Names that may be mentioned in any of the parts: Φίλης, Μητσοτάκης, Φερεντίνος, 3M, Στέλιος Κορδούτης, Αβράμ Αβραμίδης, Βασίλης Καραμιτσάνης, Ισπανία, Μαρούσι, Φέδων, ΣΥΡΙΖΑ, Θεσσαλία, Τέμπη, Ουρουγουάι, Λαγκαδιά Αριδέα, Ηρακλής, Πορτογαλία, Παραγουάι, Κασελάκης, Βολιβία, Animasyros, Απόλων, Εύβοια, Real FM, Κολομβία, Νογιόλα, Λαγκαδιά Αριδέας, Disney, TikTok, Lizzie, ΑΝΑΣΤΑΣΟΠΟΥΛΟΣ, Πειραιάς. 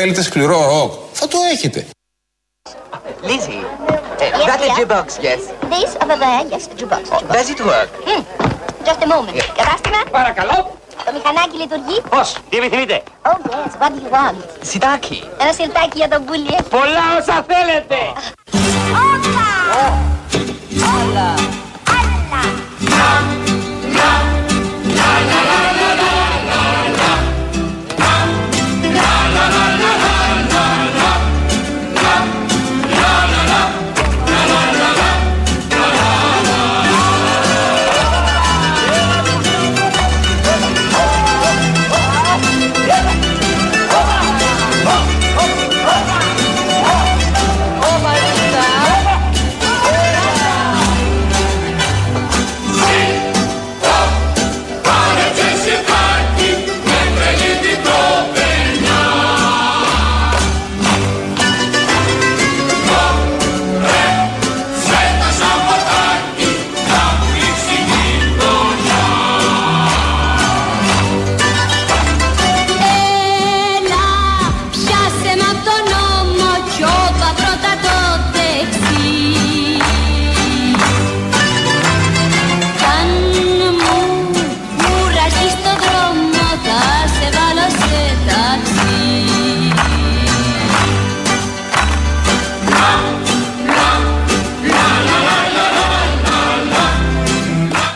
θέλετε σκληρό ροκ, θα το έχετε. Lizzie, that is jukebox, yes. These over there, yes, jukebox. Does it work? Just a moment. Κατάστημα. Παρακαλώ. Το μηχανάκι λειτουργεί. Πώς, τι επιθυμείτε? Oh yes, what do you want? Σιτάκι. Ένα σιρτάκι για τον κούλι. Πολλά όσα θέλετε. Όπα. Όλα. Άλλα.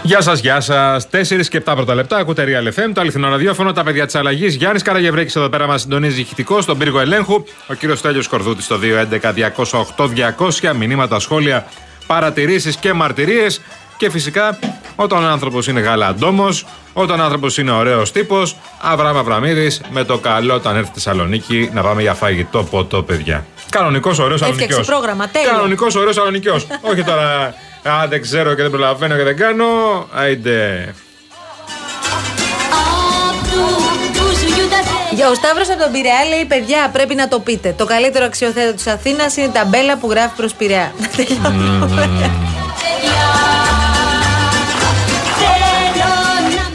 Γεια σας, γεια σας. 4 και 7 πρώτα λεπτά. Ακούτε Real FM, το αληθινό ραδιόφωνο, τα παιδιά της αλλαγής. Γιάννης Καραγευρέκης εδώ πέρα μας συντονίζει ηχητικός στον πύργο ελέγχου. Ο κύριος Στέλιος Κορδούτης στο 211-208-200. Μηνύματα, σχόλια, παρατηρήσεις και μαρτυρίες. Και φυσικά, όταν ο άνθρωπος είναι γαλαντόμος, όταν ο άνθρωπος είναι ωραίος τύπος, Αβράμ Αβραμίδης, με το καλό, όταν έρθει στη Θεσσαλονίκη, να πάμε για φαγητό ποτό, παιδιά. Κανονικός ωραίος Θεσσαλονικιός. Κανονικός ωραίος Θεσσαλονικιός. Όχι τώρα. Α, δεν ξέρω και δεν προλαβαίνω και δεν κάνω. Άιντε. Ο Σταύρος από τον Πειραιά λέει: παιδιά, πρέπει να το πείτε. Το καλύτερο αξιοθέατο της Αθήνας είναι η ταμπέλα που γράφει προς Πειραιά.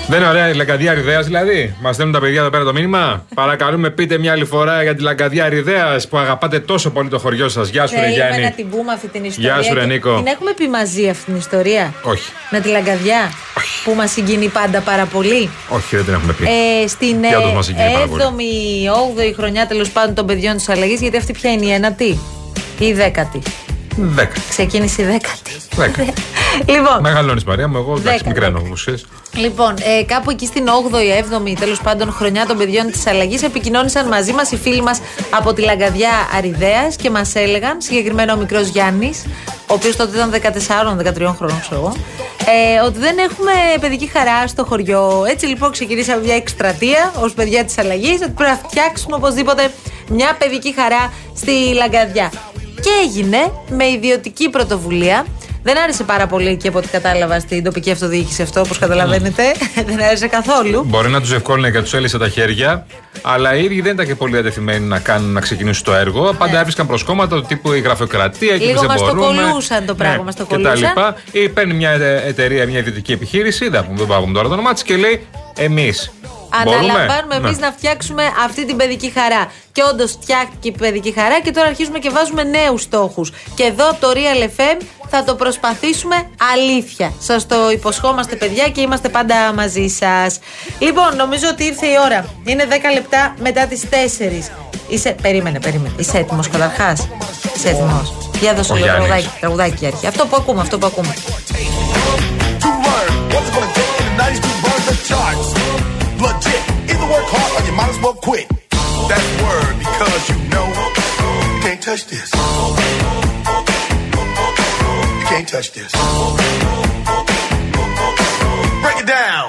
Δεν είναι ωραία η Λαγκαδιά Αριδέας, δηλαδή. Μας στέλνουν τα παιδιά εδώ πέρα το μήνυμα. Παρακαλούμε, πείτε μια άλλη φορά για τη Λαγκαδιά Αριδέας που αγαπάτε τόσο πολύ το χωριό σας. Γεια σου, ρε Γιάννη. Να την πούμε αυτή την ιστορία. Γεια σου, ρε Νίκο. Την έχουμε πει μαζί αυτή την ιστορία? Όχι. Με τη Λαγκαδιά? Όχι. Που μας συγκινεί πάντα πάρα πολύ. Όχι, δεν την έχουμε πει. Στην 7η-8η χρονιά τέλος πάντων των παιδιών της αλλαγής, γιατί αυτή ποια είναι, η 9η ή η 10η? 10. Ξεκίνησε η 10η. Λοιπόν, μεγαλώνεις Μαρία μου, εγώ εντάξει μικραίνω. Λοιπόν, κάπου εκεί στην 8η, 7η τέλος πάντων χρονιά των παιδιών της αλλαγής επικοινώνησαν μαζί μας οι φίλοι μας από τη Λαγκαδιά Αριδέας και μας έλεγαν, συγκεκριμένα ο μικρός Γιάννης, ο οποίος τότε ήταν 14-13 χρόνων, ξέρω εγώ, ότι δεν έχουμε παιδική χαρά στο χωριό. Έτσι λοιπόν ξεκινήσαμε μια εκστρατεία ως παιδιά της αλλαγής, ότι πρέπει να φτιάξουμε οπωσδήποτε μια παιδική χαρά στη Λαγκαδιά. Και έγινε με ιδιωτική πρωτοβουλία. Δεν άρεσε πάρα πολύ και από ό,τι κατάλαβα στην τοπική αυτοδιοίκηση αυτό, όπως καταλαβαίνετε. Δεν άρεσε καθόλου. Μπορεί να τους ευκόλυνε και τους έλυσε τα χέρια, αλλά οι ίδιοι δεν ήταν και πολύ διατεθειμένοι να ξεκινήσουν το έργο. Πάντα έβρισκαν προσκόμματα του τύπου η γραφειοκρατία, εκεί δεν μπορούμε. Λίγο μας το κολούσαν το πράγμα, μας το κολούσαν. Ή παίρνει μια εταιρεία, μια ιδιωτική επιχείρηση, δεν πάγουμε τώρα το όνομά της, και λέει εμείς. Αναλαμβάνουμε εμείς να φτιάξουμε αυτή την παιδική χαρά. Και όντως φτιάχτηκε η παιδική χαρά και τώρα αρχίζουμε και βάζουμε νέους στόχους. Και εδώ από το Real FM θα το προσπαθήσουμε αλήθεια. Σας το υποσχόμαστε, παιδιά, και είμαστε πάντα μαζί σας. Λοιπόν, νομίζω ότι ήρθε η ώρα. Είναι 10 λεπτά μετά τις 4. Περίμενε. Είσαι έτοιμος καταρχάς? Είσαι έτοιμος? Για δώσω λίγο τραγουδάκι για αρχή. Αυτό που ακούμε. Legit, either work hard or you might as well quit. That word, because you know you can't touch this. You can't touch this. Break it down.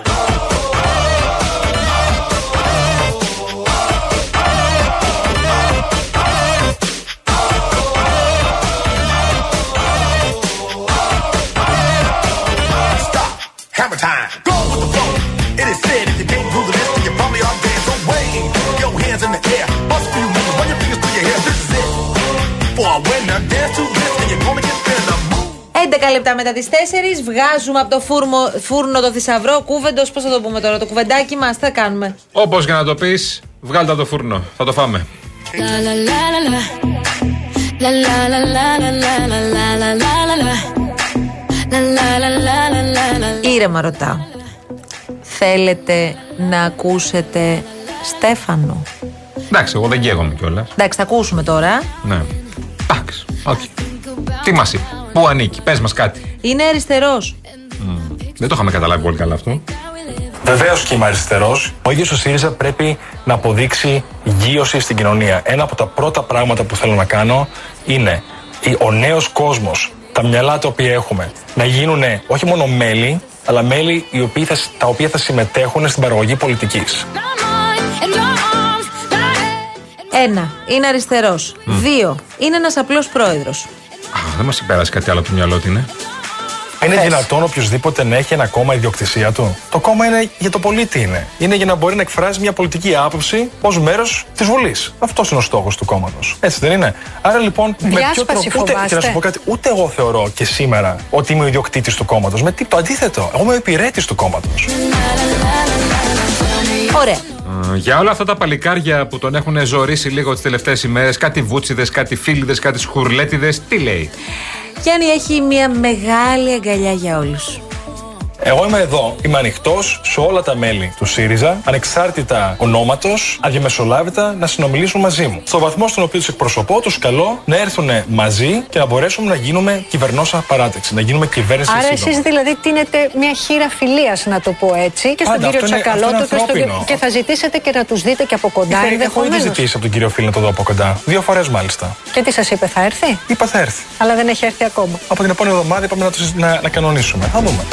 Stop. Hammer time. Go with the flow. It is said if you can't do the list, then you probably are dead. So wave your hands in the air, bust a few moves, run your fingers through your hair. This is it for a winner. Dance to this, and you're gonna get there. 11 λεπτά μετά τις 4, βγάζουμε από το φούρνο το θησαυρό. Κούβεντος, πώς θα το πούμε τώρα, το κουβεντάκι μας, θα κάνουμε. Όπως και να το πεις, βγάλτε από το φούρνο, θα το φάμε. Ήρεμα ρωτάω, θέλετε να ακούσετε Στέφανο? Εντάξει, εγώ δεν καίγομαι κιόλας. Εντάξει, θα ακούσουμε τώρα. Ναι. Εντάξει, όχι. Τι μας είπε, πού ανήκει, πες μας κάτι. Είναι αριστερός. Δεν το είχαμε καταλάβει πολύ καλά αυτό. Βεβαίως και είμαι αριστερός. Ο ίδιος ο ΣΥΡΙΖΑ πρέπει να αποδείξει γείωση στην κοινωνία. Ένα από τα πρώτα πράγματα που θέλω να κάνω είναι ο νέος κόσμος, τα μυαλά τα οποία έχουμε, να γίνουν όχι μόνο μέλη, αλλά μέλη τα οποία θα συμμετέχουν στην παραγωγή πολιτικής. Ένα, είναι αριστερός. Δύο, είναι ένας απλός πρόεδρος. Δεν μας υπέρασε κάτι άλλο από το μυαλό του, ναι. Είναι δυνατόν οποιοδήποτε να έχει ένα κόμμα ιδιοκτησία του? Το κόμμα είναι για το πολίτη είναι. Είναι για να μπορεί να εκφράζει μια πολιτική άποψη ως μέρος της Βουλής. Αυτός είναι ο στόχος του κόμματος. Έτσι δεν είναι? Άρα λοιπόν, διάσπαση με ποιο τρόπο. Και να σου πω κάτι, ούτε εγώ θεωρώ και σήμερα ότι είμαι ο ιδιοκτήτης του κόμματος. Με το αντίθετο. Εγώ είμαι ο υπηρέτης του κόμματος. Ωραία. Για όλα αυτά τα παλικάρια που τον έχουν ζωρίσει λίγο τις τελευταίες ημέρες, κάτι βούτσιδες, κάτι φίλιδες, κάτι σχουρλέτιδες, τι λέει? Γιάννη, έχει μια μεγάλη αγκαλιά για όλους. Εγώ είμαι εδώ, είμαι ανοιχτός σε όλα τα μέλη του ΣΥΡΙΖΑ, ανεξάρτητα ονόματος, αδιαμεσολάβητα να συνομιλήσουν μαζί μου. Στο βαθμό στον οποίο τους εκπροσωπώ, τους καλώ να έρθουν μαζί και να μπορέσουμε να γίνουμε κυβερνόσα παράταξη, να γίνουμε κυβέρνηση. Άρα, εσείς δηλαδή τίνετε μια χείρα φιλίας, να το πω έτσι, και στον κύριο Τσακαλώτο και θα ζητήσετε και να τους δείτε και από κοντά. Έχω ήδη ζητήσει από τον κύριο Φίλη να το δω από κοντά. 2 φορές μάλιστα. Και τι σας είπε, θα έρθει? Είπα θα έρθει. Αλλά δεν έχει έρθει ακόμα. Από την επόμενη εβδομάδα είπαμε να κανονίσουμε. Θα δούμε.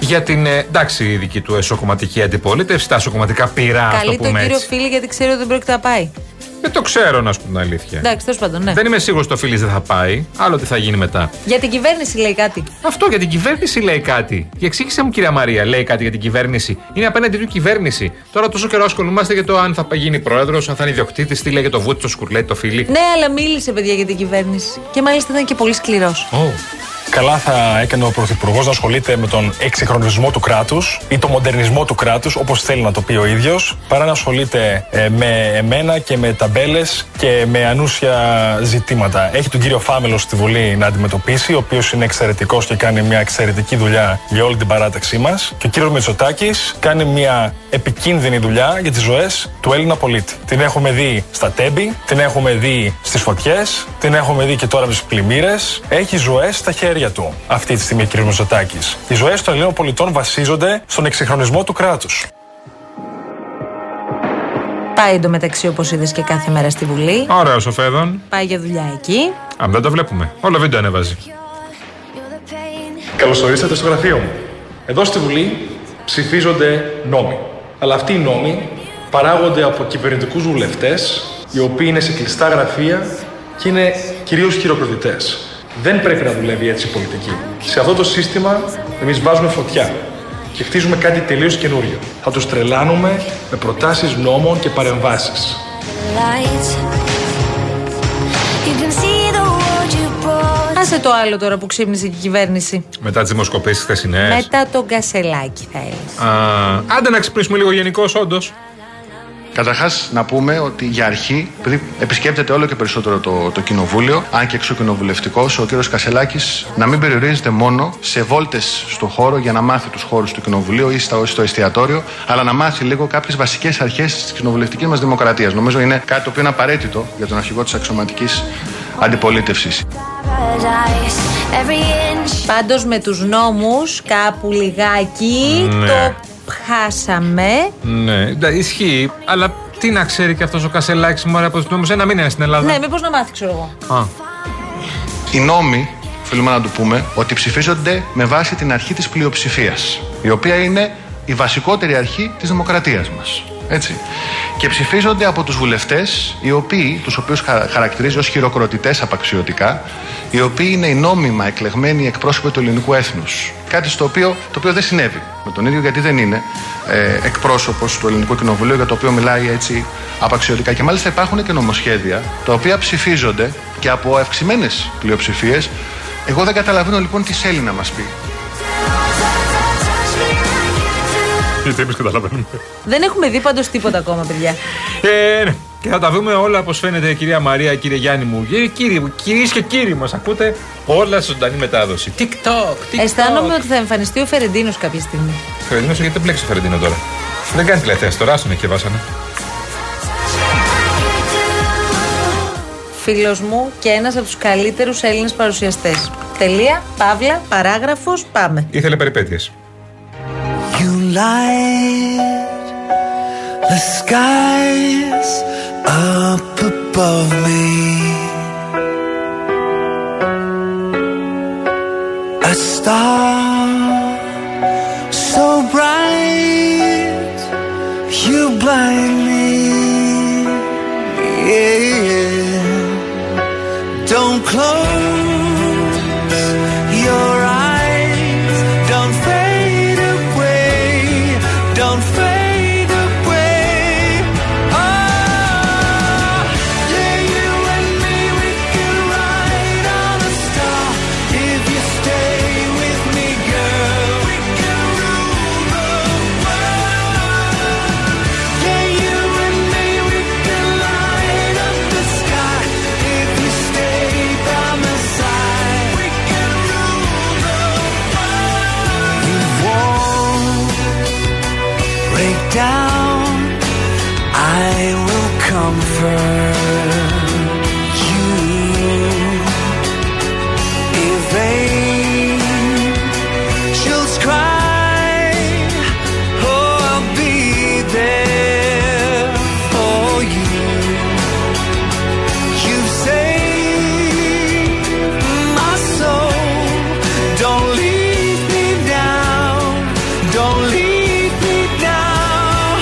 Για την εντάξει δική του εσωκομματική αντιπολίτευση, τα εσωκομματικά πειρά. Καλεί τον κύριο Φίλη, γιατί ξέρω ότι δεν πρόκειται να πάει. Δεν το ξέρω, να σου πω την αλήθεια. Εντάξει, τέλος πάντων, ναι. Δεν είμαι σίγουρος ότι ο Φίλης δεν θα πάει. Άλλο τι θα γίνει μετά. Για την κυβέρνηση λέει κάτι. Αυτό, για την κυβέρνηση λέει κάτι. Και εξήγησε μου, κυρία Μαρία, λέει κάτι για την κυβέρνηση. Είναι απέναντι του κυβέρνηση. Τώρα τόσο καιρό ασχολούμαστε για το αν θα γίνει πρόεδρος, αν θα είναι ιδιοκτήτης, τι λέει για το βούτι, το σκουρλέτι, το Φίλη. Ναι, αλλά μίλησε, παιδιά, για την κυβέρνηση. Και μάλιστα ήταν και πολύ σκληρός. Καλά θα έκανε ο Πρωθυπουργός να ασχολείται με τον εξυγχρονισμό του κράτους ή τον μοντερνισμό του κράτους, όπως θέλει να το πει ο ίδιος, παρά να ασχολείται με εμένα και με ταμπέλες και με ανούσια ζητήματα. Έχει τον κύριο Φάμελο στη Βουλή να αντιμετωπίσει, ο οποίος είναι εξαιρετικός και κάνει μια εξαιρετική δουλειά για όλη την παράταξή μας. Και ο κύριος Μητσοτάκης κάνει μια επικίνδυνη δουλειά για τις ζωές του Έλληνα πολίτη. Την έχουμε δει στα Τέμπη, την έχουμε δει στις φωτιές, την έχουμε δει και τώρα με τις πλημμύρες. Έχει ζωές στα χέρια του αυτή τη στιγμή, κ. Μητσοτάκης. Οι ζωές των Ελλήνων πολιτών βασίζονται στον εξυγχρονισμό του κράτους. Πάει εντωμεταξύ, όπως είδες, και κάθε μέρα στη Βουλή. Ωραίος ο Φέδων. Πάει για δουλειά εκεί. Αν δεν το βλέπουμε. Όλο βίντεο ανεβάζει. Καλώς ορίσατε στο γραφείο μου. Εδώ στη Βουλή ψηφίζονται νόμοι. Αλλά αυτοί οι νόμοι παράγονται από κυβερνητικούς βουλευτές, οι οποίοι είναι σε κλειστά γραφεία και είναι κυρίως χειροκροτητές. Δεν πρέπει να δουλεύει έτσι η πολιτική. Σε αυτό το σύστημα εμείς βάζουμε φωτιά και χτίζουμε κάτι τελείως καινούριο. Θα τους τρελάνουμε με προτάσεις νόμων και παρεμβάσεις. Άσε το άλλο τώρα που ξύπνησε η κυβέρνηση. Μετά τις δημοσκοπήσεις χθεσινές. Μετά τον Κασελάκη θα έλεγε. Άντε να ξυπνήσουμε λίγο γενικώς, όντως. Καταρχάς να πούμε ότι για αρχή, επειδή επισκέπτεται όλο και περισσότερο το κοινοβούλιο, αν και εξωκοινοβουλευτικός, ο κύριος Κασελάκης να μην περιορίζεται μόνο σε βόλτες στο χώρο για να μάθει τους χώρους του κοινοβουλίου ή στο εστιατόριο, αλλά να μάθει λίγο κάποιες βασικές αρχές της κοινοβουλευτικής μας δημοκρατίας. Νομίζω είναι κάτι το οποίο είναι απαραίτητο για τον αρχηγό της αξιωματικής αντιπολίτευσης. Πάντως με τους νόμους κάπου λιγάκι, ναι. Χάσαμε. Ναι, ισχύει, αλλά τι να ξέρει και αυτός ο Κασελάκης μωρέ από τους νόμους, ένα μήνα είναι στην Ελλάδα. Ναι, μήπως να μάθει, ξέρω εγώ. Οι νόμοι, οφείλουμε να του πούμε, ότι ψηφίζονται με βάση την αρχή της πλειοψηφίας, η οποία είναι η βασικότερη αρχή της δημοκρατίας μας. Έτσι. Και ψηφίζονται από τους βουλευτές, τους οποίους χαρακτηρίζει ως χειροκροτητές απαξιωτικά, οι οποίοι είναι οι νόμιμα εκλεγμένοι εκπρόσωποι του ελληνικού έθνους. Κάτι το οποίο δεν συνέβη με τον ίδιο, γιατί δεν είναι εκπρόσωπος του ελληνικού κοινοβουλίου, για το οποίο μιλάει έτσι απαξιωτικά. Και μάλιστα υπάρχουν και νομοσχέδια τα οποία ψηφίζονται και από αυξημένες πλειοψηφίες. Εγώ δεν καταλαβαίνω λοιπόν τι θέλει να μας πει. Δεν έχουμε δει πάντως τίποτα ακόμα, παιδιά. Ναι. και θα τα βρούμε όλα όπως φαίνεται, κυρία Μαρία, κύριε Γιάννη μου. Κυρίες και κύριοι μας, ακούτε όλα ζωντανή μετάδοση. TikTok. Αισθάνομαι ότι θα εμφανιστεί ο Φερεντίνος κάποια στιγμή. Φερεντίνος, γιατί δεν μπλέξει ο Φερεντίνο τώρα? Δεν κάνει τηλεθέαση τώρα, άσουνε και βάσανε. Φίλος μου και ένας από τους καλύτερους Έλληνες παρουσιαστές. Τελεία, παύλα, παράγραφος, πάμε. Ήθελε περιπέτειες. You light the skies up above me. A star so bright you blind me. Yeah. Don't close your eyes, don't fade away, oh, yeah, you and me, we can ride on a star, if you stay with me, girl, we can rule the world, yeah, you and me, we can light up the sky, if you stay by my side, we can rule the world, you won't break down, I will comfort you, if angels cry, oh, I'll be there for you, you've saved my soul, don't leave me down, don't leave me down,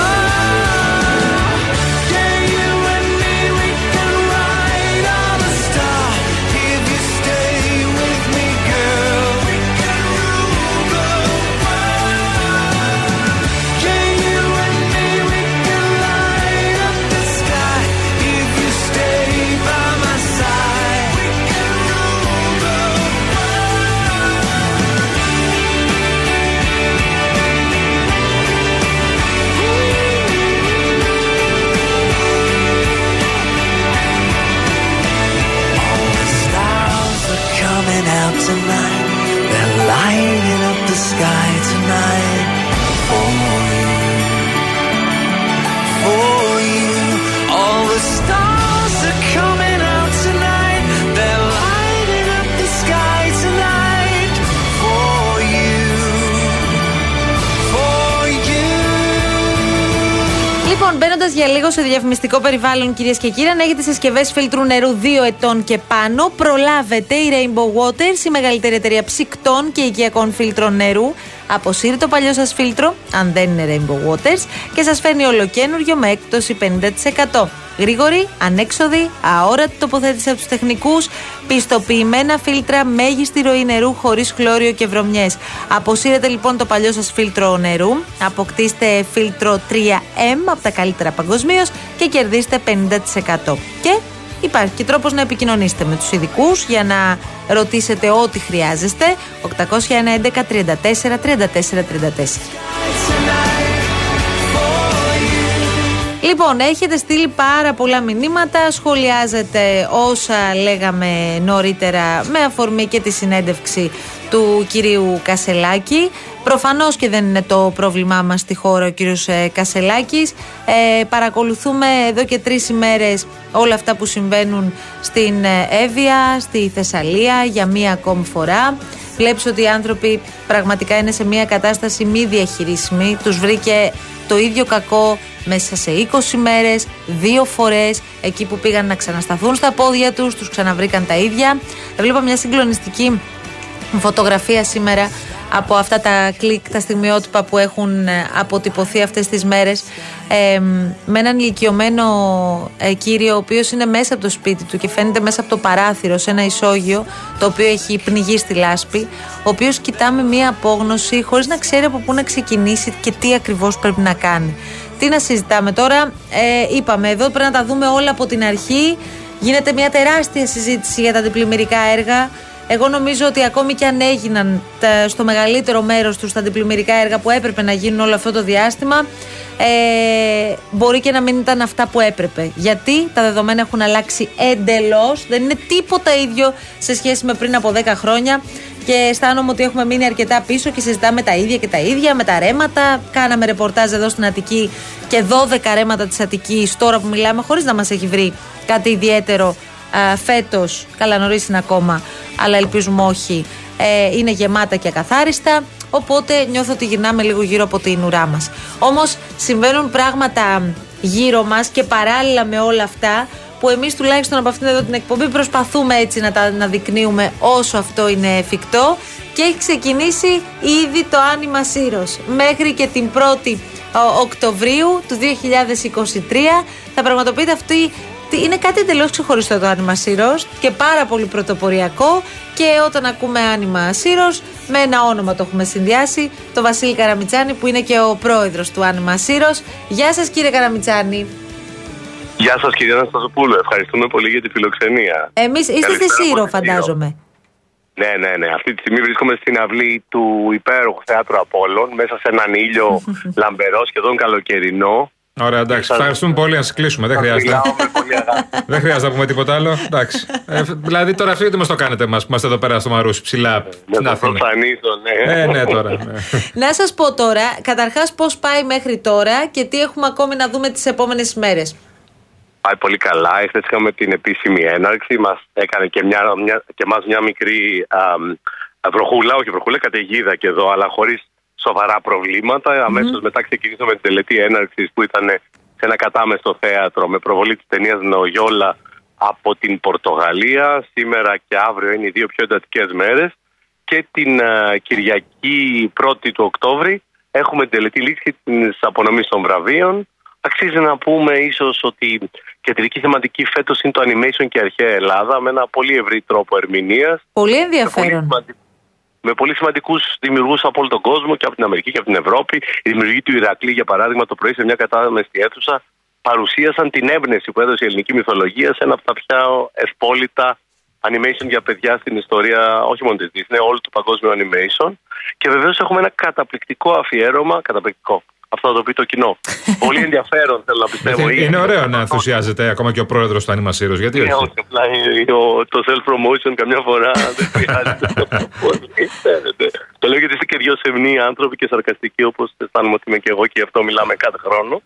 oh, yeah, you and me, we can ride on a star, if you stay with me, girl, we can rule the world, yeah, you and me, we can light up the sky, if you stay by my side, we can rule the world. Stars are coming out tonight, they're lighting up the sky tonight, for you, all the stars are coming out tonight, they're lighting up the sky tonight, for you. Λοιπόν, μπαίνοντας για λίγο σε διαφημιστικό περιβάλλον, κυρίες και κύριοι, αν έχετε συσκευές φίλτρου νερού 2 ετών και πάνω, προλάβετε. Η Rainbow Waters, η μεγαλύτερη εταιρεία ψυκτών και οικιακών φίλτρων νερού, αποσύρει το παλιό σας φίλτρο, αν δεν είναι Rainbow Waters, και σας φέρνει ολοκένουργιο με έκπτωση 50%. Γρήγορη, ανέξοδη, αόρατη τοποθέτηση από τους τεχνικούς, πιστοποιημένα φίλτρα, μέγιστη ροή νερού χωρίς χλώριο και βρωμιές. Αποσύρετε λοιπόν το παλιό σας φίλτρο νερού, αποκτήστε φίλτρο 3M από τα καλύτερα παγκοσμίως και κερδίστε 50%. Και υπάρχει και τρόπος να επικοινωνήσετε με τους ειδικούς για να ρωτήσετε ό,τι χρειάζεστε. 811 34 34 34. Λοιπόν, έχετε στείλει πάρα πολλά μηνύματα, σχολιάζετε όσα λέγαμε νωρίτερα με αφορμή και τη συνέντευξη του κυρίου Κασελάκη. Προφανώς και δεν είναι το πρόβλημά μας στη χώρα ο κύριος Κασελάκης. Παρακολουθούμε εδώ και 3 ημέρες όλα αυτά που συμβαίνουν στην Εύβοια, στη Θεσσαλία για μία ακόμη φορά. Βλέπεις ότι οι άνθρωποι πραγματικά είναι σε μία κατάσταση μη διαχειρίσιμη. Τους βρήκε το ίδιο κακό μέσα σε 20 μέρες, 2 φορές, εκεί που πήγαν να ξανασταθούν στα πόδια τους, τους ξαναβρήκαν τα ίδια. Βλέπω μια συγκλονιστική φωτογραφία σήμερα από αυτά τα κλικ, τα στιγμιότυπα που έχουν αποτυπωθεί αυτές τις μέρες, με έναν ηλικιωμένο κύριο, ο οποίος είναι μέσα από το σπίτι του και φαίνεται μέσα από το παράθυρο σε ένα ισόγειο το οποίο έχει πνιγεί στη λάσπη, ο οποίος κοιτά με μία απόγνωση χωρίς να ξέρει από πού να ξεκινήσει και τι ακριβώς πρέπει να κάνει. Τι να συζητάμε τώρα, είπαμε εδώ πρέπει να τα δούμε όλα από την αρχή. Γίνεται μια τεράστια συζήτηση για τα διπλημμυρικά έργα. Εγώ νομίζω ότι ακόμη και αν έγιναν στο μεγαλύτερο μέρος τους τα διπλημμυρικά έργα που έπρεπε να γίνουν όλο αυτό το διάστημα, μπορεί και να μην ήταν αυτά που έπρεπε. Γιατί τα δεδομένα έχουν αλλάξει εντελώς, δεν είναι τίποτα ίδιο σε σχέση με πριν από 10 χρόνια. Και αισθάνομαι ότι έχουμε μείνει αρκετά πίσω και συζητάμε τα ίδια και τα ίδια με τα ρέματα. Κάναμε ρεπορτάζ εδώ στην Αττική και 12 ρέματα της Αττικής τώρα που μιλάμε, χωρίς να μας έχει βρει κάτι ιδιαίτερο φέτος. Καλά, νωρίς είναι ακόμα, αλλά ελπίζουμε όχι. Είναι γεμάτα και ακαθάριστα. Οπότε νιώθω ότι γυρνάμε λίγο γύρω από την ουρά μας. Όμως συμβαίνουν πράγματα γύρω μας και παράλληλα με όλα αυτά, που εμείς τουλάχιστον από αυτήν εδώ την εκπομπή προσπαθούμε έτσι να τα αναδεικνύουμε όσο αυτό είναι εφικτό, και έχει ξεκινήσει ήδη το Animasyros. Μέχρι και την 1η Οκτωβρίου του 2023 θα πραγματοποιείται αυτή. Είναι κάτι εντελώς ξεχωριστό το Animasyros και πάρα πολύ πρωτοποριακό, και όταν ακούμε Animasyros με ένα όνομα το έχουμε συνδυάσει, το Βασίλη Καραμιτσάνη που είναι και ο πρόεδρος του Animasyros. Γεια σας κύριε Καραμιτσάνη. Γεια σας κύριε Αναστασοπούλου, ευχαριστούμε πολύ για τη φιλοξενία. Εμείς είστε στη Σύρο φαντάζομαι. Ναι, αυτή τη στιγμή βρίσκομαι στην αυλή του υπέροχου θέατρου Απόλων, μέσα σε έναν ήλιο λαμπερό, σχεδόν καλοκαιρινό. Ωραία, εντάξει. Ευχαριστούμε πολύ. Να σας κλείσουμε. Δεν χρειάζεται. Δεν χρειάζεται να πούμε τίποτα άλλο. Εντάξει. Δηλαδή τώρα αυτό γιατί μας το κάνετε εμάς που είμαστε εδώ πέρα στο Μαρούσι, ψηλά. Να ναι, τώρα. Να σας πω τώρα, καταρχάς, πώς πάει μέχρι τώρα και τι έχουμε ακόμη να δούμε τις επόμενες μέρες. Πάει πολύ καλά. Χθες είχαμε την επίσημη έναρξη. Μας έκανε και εμάς μια μικρή βροχούλα, όχι βροχούλα, καταιγίδα και εδώ, αλλά χωρίς σοβαρά προβλήματα. Αμέσως μετά ξεκινήσαμε την τελετή έναρξης που ήταν σε ένα κατάμεστο θέατρο με προβολή της ταινίας Νογιόλα από την Πορτογαλία. Σήμερα και αύριο είναι οι δύο πιο εντατικές μέρες. Και την Κυριακή 1η του Οκτώβρη έχουμε την τελετή λήξη της απονομής των βραβείων. Αξίζει να πούμε ίσως ότι κεντρική θεματική φέτος είναι το animation και αρχαία Ελλάδα, με ένα πολύ ευρύ τρόπο ερμηνείας. Πολύ ενδιαφέρον. Με πολύ σημαντικούς δημιουργούς από όλο τον κόσμο και από την Αμερική και από την Ευρώπη. Οι δημιουργοί του Ηρακλή, για παράδειγμα, το πρωί σε μια κατάμεστη αίθουσα παρουσίασαν την έμπνευση που έδωσε η ελληνική μυθολογία σε ένα από τα πιο ευπόλυτα animation για παιδιά στην ιστορία, όχι μόνο της Disney, όλου του παγκόσμιου animation. Και βεβαίως έχουμε ένα καταπληκτικό αφιέρωμα, καταπληκτικό. Αυτό θα το πει το κοινό. Πολύ ενδιαφέρον, θέλω να πιστεύω. Είναι ωραίο να ενθουσιάζεται ακόμα και ο πρόεδρος του Animasyros. Γιατί όχι. Όχι, απλά το self-promotion καμιά φορά δεν χρειάζεται. Το λέω γιατί είστε και δυο σεμνοί άνθρωποι και σαρκαστικοί, όπως αισθάνομαι ότι είμαι και εγώ, και γι' αυτό μιλάμε κάθε χρόνο.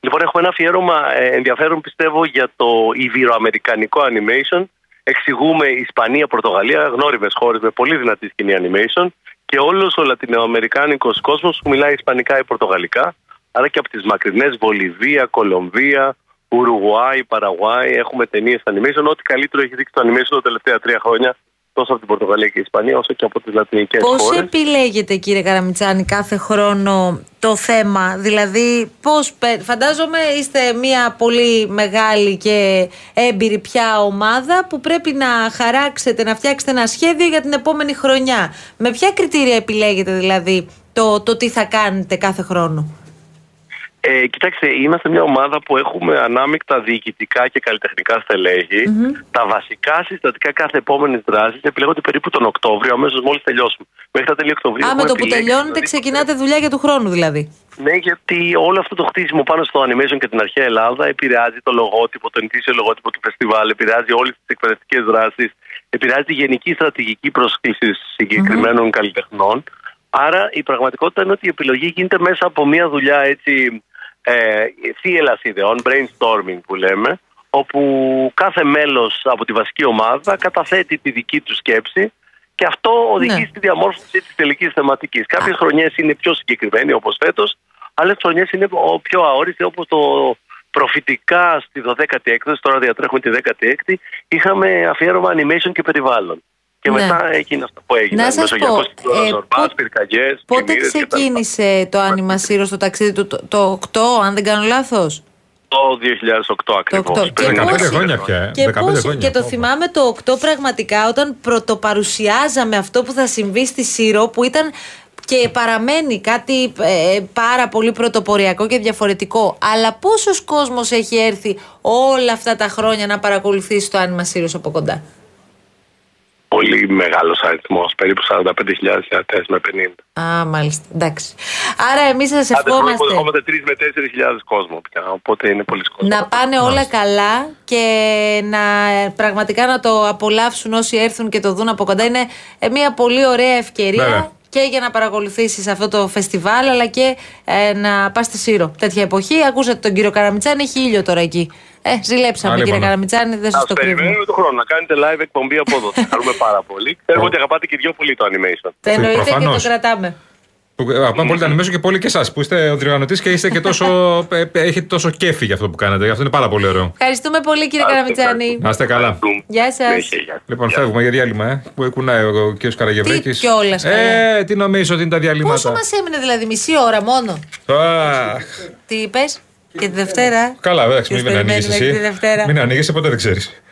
Λοιπόν, έχουμε ένα αφιέρωμα ενδιαφέρον, πιστεύω, για το ιβυροαμερικανικό animation. Εξηγούμε Ισπανία, Πορτογαλία, γνώριμες χώρες με πολύ δυνατή σκηνή animation. Και όλος ο λατινοαμερικάνικος κόσμος που μιλάει ισπανικά ή πορτογαλικά, άρα και από τις μακρινές Βολιβία, Κολομβία, Ουρουγουάι, Παραγουάι, έχουμε ταινίες animation. Ό,τι καλύτερο έχει δείξει το animation τα τελευταία 3 χρόνια, τόσο από την Πορτογαλία και η Ισπανία, όσο και από τις λατινικές χώρες. Πώς επιλέγετε κύριε Καραμιτσάνη κάθε χρόνο το θέμα, δηλαδή πώς, φαντάζομαι είστε μια πολύ μεγάλη και έμπειρη πια ομάδα που πρέπει να χαράξετε, να φτιάξετε ένα σχέδιο για την επόμενη χρονιά. Με ποια κριτήρια επιλέγετε δηλαδή το τι θα κάνετε κάθε χρόνο? Κοιτάξτε, είμαστε μια ομάδα που έχουμε ανάμεικτα διοικητικά και καλλιτεχνικά στελέχη. Τα βασικά συστατικά κάθε επόμενης δράσης επιλέγονται περίπου τον Οκτώβριο, αμέσως μόλις τελειώσουμε. Μέχρι τα τέλη Οκτωβρίου. Α, με το που τελειώνετε, ξεκινάτε δουλειά για του χρόνου δηλαδή. Ναι, γιατί όλο αυτό το χτίσιμο πάνω στο animation και την αρχαία Ελλάδα επηρεάζει το λογότυπο, το ετήσιο λογότυπο του φεστιβάλ, επηρεάζει όλες τις εκπαιδευτικές δράσεις, επηρεάζει τη γενική στρατηγική πρόσκληση συγκεκριμένων καλλιτεχνών. Άρα η πραγματικότητα είναι ότι η επιλογή γίνεται μέσα από μια δουλειά έτσι. Θύελλας ιδεών, brainstorming που λέμε, όπου κάθε μέλος από τη βασική ομάδα καταθέτει τη δική του σκέψη και αυτό οδηγεί στη διαμόρφωση της τελικής θεματικής. Κάποιες χρονιές είναι πιο συγκεκριμένοι όπως φέτος, άλλες χρονιές είναι πιο αόριστοι, όπως το προφητικά στη 12η έκδοση, τώρα διατρέχουμε τη 16η, είχαμε αφιέρωμα animation και περιβάλλον. Και μετά έγινε αυτό που έγινε. Να σας πω, πότε ξεκίνησε το Animasyros στο ταξίδι του, το 8, αν δεν κάνω λάθος? Το 2008 ακριβώς. Και 15 χρόνια πια. Και το θυμάμαι το 8 πραγματικά, όταν πρωτοπαρουσιάζαμε αυτό που θα συμβεί στη Σύρο, που ήταν και παραμένει κάτι πάρα πολύ πρωτοποριακό και διαφορετικό. Αλλά πόσος κόσμος έχει έρθει όλα αυτά τα χρόνια να παρακολουθήσει το Animasyros από κοντά? πολύ μεγάλος αριθμός, περίπου 45.000 θεατές με 50. Α, μάλιστα. Εντάξει. Άρα εμείς σας ευχόμαστε. Άντε, έχουμε 3 με 4.000 κόσμο πια, οπότε είναι πολύ κόσμο. Να πάνε όλα καλά και να πραγματικά να το απολαύσουν όσοι έρθουν και το δουν από κοντά. Είναι μια πολύ ωραία ευκαιρία. Ναι. Και για να παρακολουθήσεις αυτό το φεστιβάλ, αλλά και να πας στη Σύρο. Τέτοια εποχή, ακούσατε τον κύριο Καραμιτσάνη, έχει ήλιο τώρα εκεί. Ζηλέψαμε κύριε Καραμιτσάνη, δεν σας το κρύβουμε. Σας περιμένουμε τον χρόνο να κάνετε live εκπομπή από εδώ. Χαρούμε πάρα πολύ. Θέλω ότι αγαπάτε και δυο πολύ το animation. Εννοείται και το κρατάμε. Πάμε πολύ το animation και πολύ και εσάς που είστε ο διοργανωτής και είστε και τόσο κέφι για αυτό που κάνετε. Γι' αυτό είναι πάρα πολύ ωραίο. Ευχαριστούμε πολύ κύριε Καραμιτσάνη. Να είστε καλά. Γεια σας. Λοιπόν, φεύγουμε για διάλειμμα. Που κουνάει ο κύριος Καραγευρέκης. Τι νομίζω ότι είναι τα διάλειμματα. Πόσο μας έμεινε δηλαδή, μισή ώρα μόνο. Τι είπες? Και τη Δευτέρα. Καλά, βέβαια, μην ανοίγεις εσύ. Μην ανοίγεις, ποτέ δεν ξέρεις.